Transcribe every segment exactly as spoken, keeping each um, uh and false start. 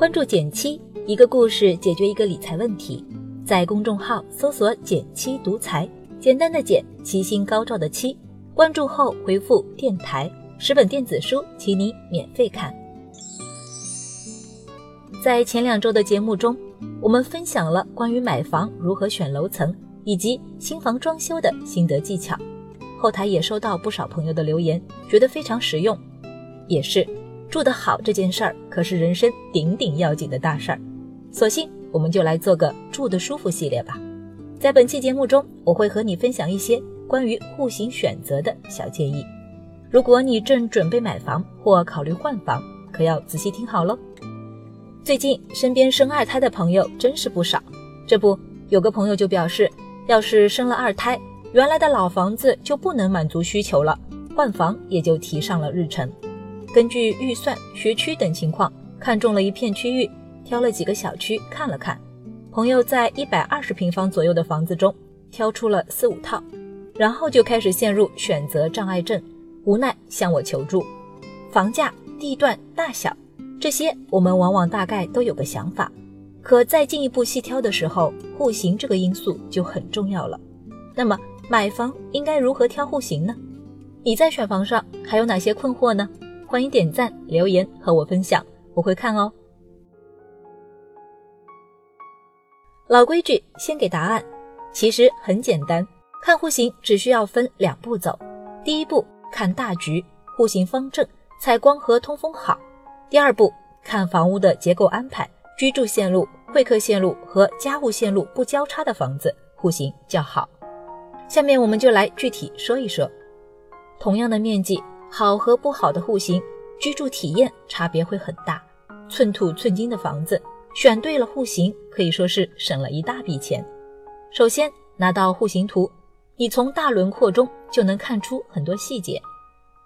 关注简七，一个故事解决一个理财问题。在公众号搜索简七独裁，简单的简，七星高照的七。关注后回复电台，十本电子书请你免费看。在前两周的节目中，我们分享了关于买房如何选楼层以及新房装修的心得技巧，后台也收到不少朋友的留言，觉得非常实用。也是，住得好这件事儿可是人生顶顶要紧的大事儿，索性我们就来做个住得舒服系列吧。在本期节目中，我会和你分享一些关于户型选择的小建议。如果你正准备买房或考虑换房，可要仔细听好咯。最近身边生二胎的朋友真是不少，这不，有个朋友就表示，要是生了二胎，原来的老房子就不能满足需求了，换房也就提上了日程。根据预算、学区等情况，看中了一片区域，挑了几个小区看了看。朋友在一百二十平方左右的房子中挑出了四五套，然后就开始陷入选择障碍症，无奈向我求助。房价、地段、大小，这些我们往往大概都有个想法，可在进一步细挑的时候，户型这个因素就很重要了。那么买房应该如何挑户型呢？你在选房上还有哪些困惑呢？欢迎点赞留言和我分享，我会看哦。老规矩，先给答案。其实很简单，看户型只需要分两步走。第一步，看大局，户型方正，采光和通风好。第二步，看房屋的结构安排，居住线路、会客线路和家务线路不交叉的房子，户型较好。下面我们就来具体说一说。同样的面积，好和不好的户型，居住体验差别会很大。寸土寸金的房子，选对了户型，可以说是省了一大笔钱。首先，拿到户型图，你从大轮廓中就能看出很多细节。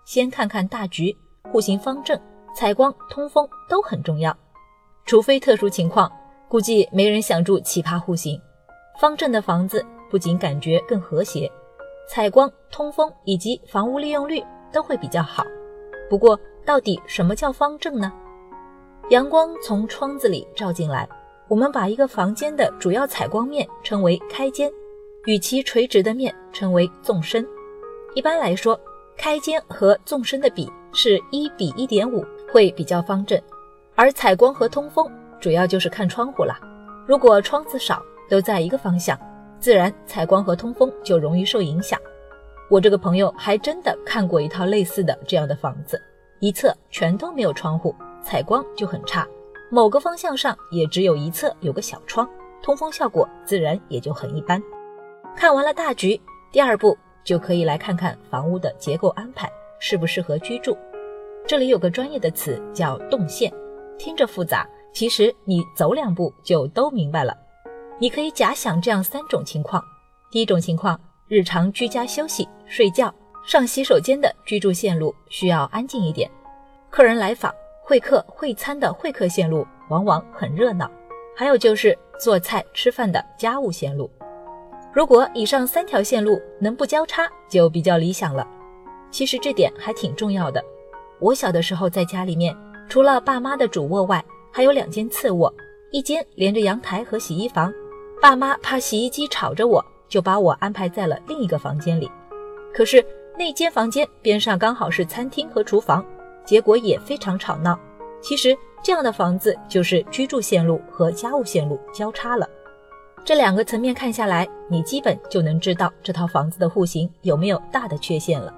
先看看大局，户型方正，采光、通风都很重要。除非特殊情况，估计没人想住奇葩户型。方正的房子不仅感觉更和谐，采光、通风以及房屋利用率都会比较好。不过到底什么叫方正呢？阳光从窗子里照进来，我们把一个房间的主要采光面称为开间，与其垂直的面称为纵深。一般来说，开间和纵深的比是一比一点五，会比较方正。而采光和通风主要就是看窗户了，如果窗子少，都在一个方向，自然采光和通风就容易受影响。我这个朋友还真的看过一套类似的这样的房子，一侧全都没有窗户，采光就很差，某个方向上也只有一侧有个小窗，通风效果自然也就很一般。看完了大局，第二步就可以来看看房屋的结构安排，适不适合居住。这里有个专业的词叫动线，听着复杂，其实你走两步就都明白了。你可以假想这样三种情况。第一种情况，日常居家休息、睡觉、上洗手间的居住线路需要安静一点。客人来访、会客、会餐的会客线路往往很热闹。还有就是做菜、吃饭的家务线路。如果以上三条线路能不交叉，就比较理想了。其实这点还挺重要的。我小的时候在家里面，除了爸妈的主卧外，还有两间次卧，一间连着阳台和洗衣房。爸妈怕洗衣机吵着我，就把我安排在了另一个房间里，可是那间房间边上刚好是餐厅和厨房，结果也非常吵闹。其实这样的房子就是居住线路和家务线路交叉了。这两个层面看下来，你基本就能知道这套房子的户型有没有大的缺陷了。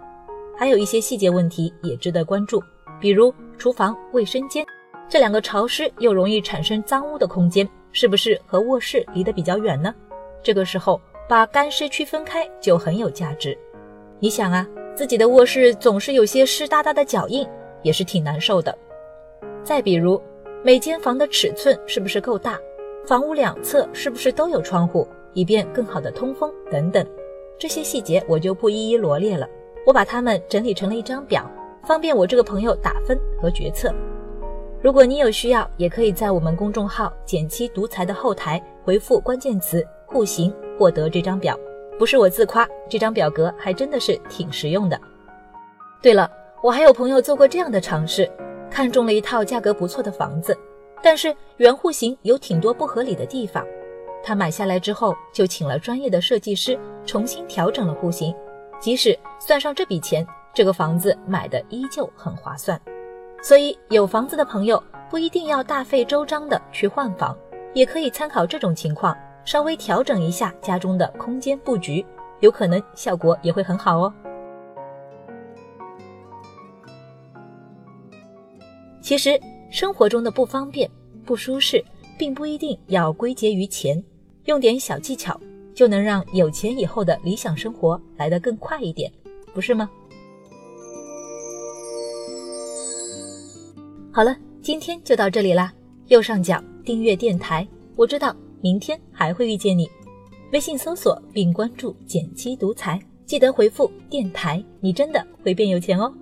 还有一些细节问题也值得关注，比如厨房、卫生间，这两个潮湿又容易产生脏污的空间，是不是和卧室离得比较远呢？这个时候把干湿区分开就很有价值。你想啊，自己的卧室总是有些湿哒哒的脚印，也是挺难受的。再比如，每间房的尺寸是不是够大，房屋两侧是不是都有窗户，以便更好的通风等等。这些细节我就不一一罗列了，我把它们整理成了一张表，方便我这个朋友打分和决策。如果你有需要，也可以在我们公众号简七独裁的后台回复关键词户型，获得这张表。不是我自夸，这张表格还真的是挺实用的。对了，我还有朋友做过这样的尝试，看中了一套价格不错的房子，但是圆户型有挺多不合理的地方，他买下来之后就请了专业的设计师重新调整了户型，即使算上这笔钱，这个房子买的依旧很划算。所以有房子的朋友不一定要大费周章的去换房，也可以参考这种情况，稍微调整一下家中的空间布局，有可能效果也会很好哦。其实生活中的不方便、不舒适，并不一定要归结于钱，用点小技巧，就能让有钱以后的理想生活来得更快一点，不是吗？好了，今天就到这里啦。右上角订阅电台，我知道明天还会遇见你。微信搜索并关注“减七独裁”，记得回复“电台”，你真的会变有钱哦。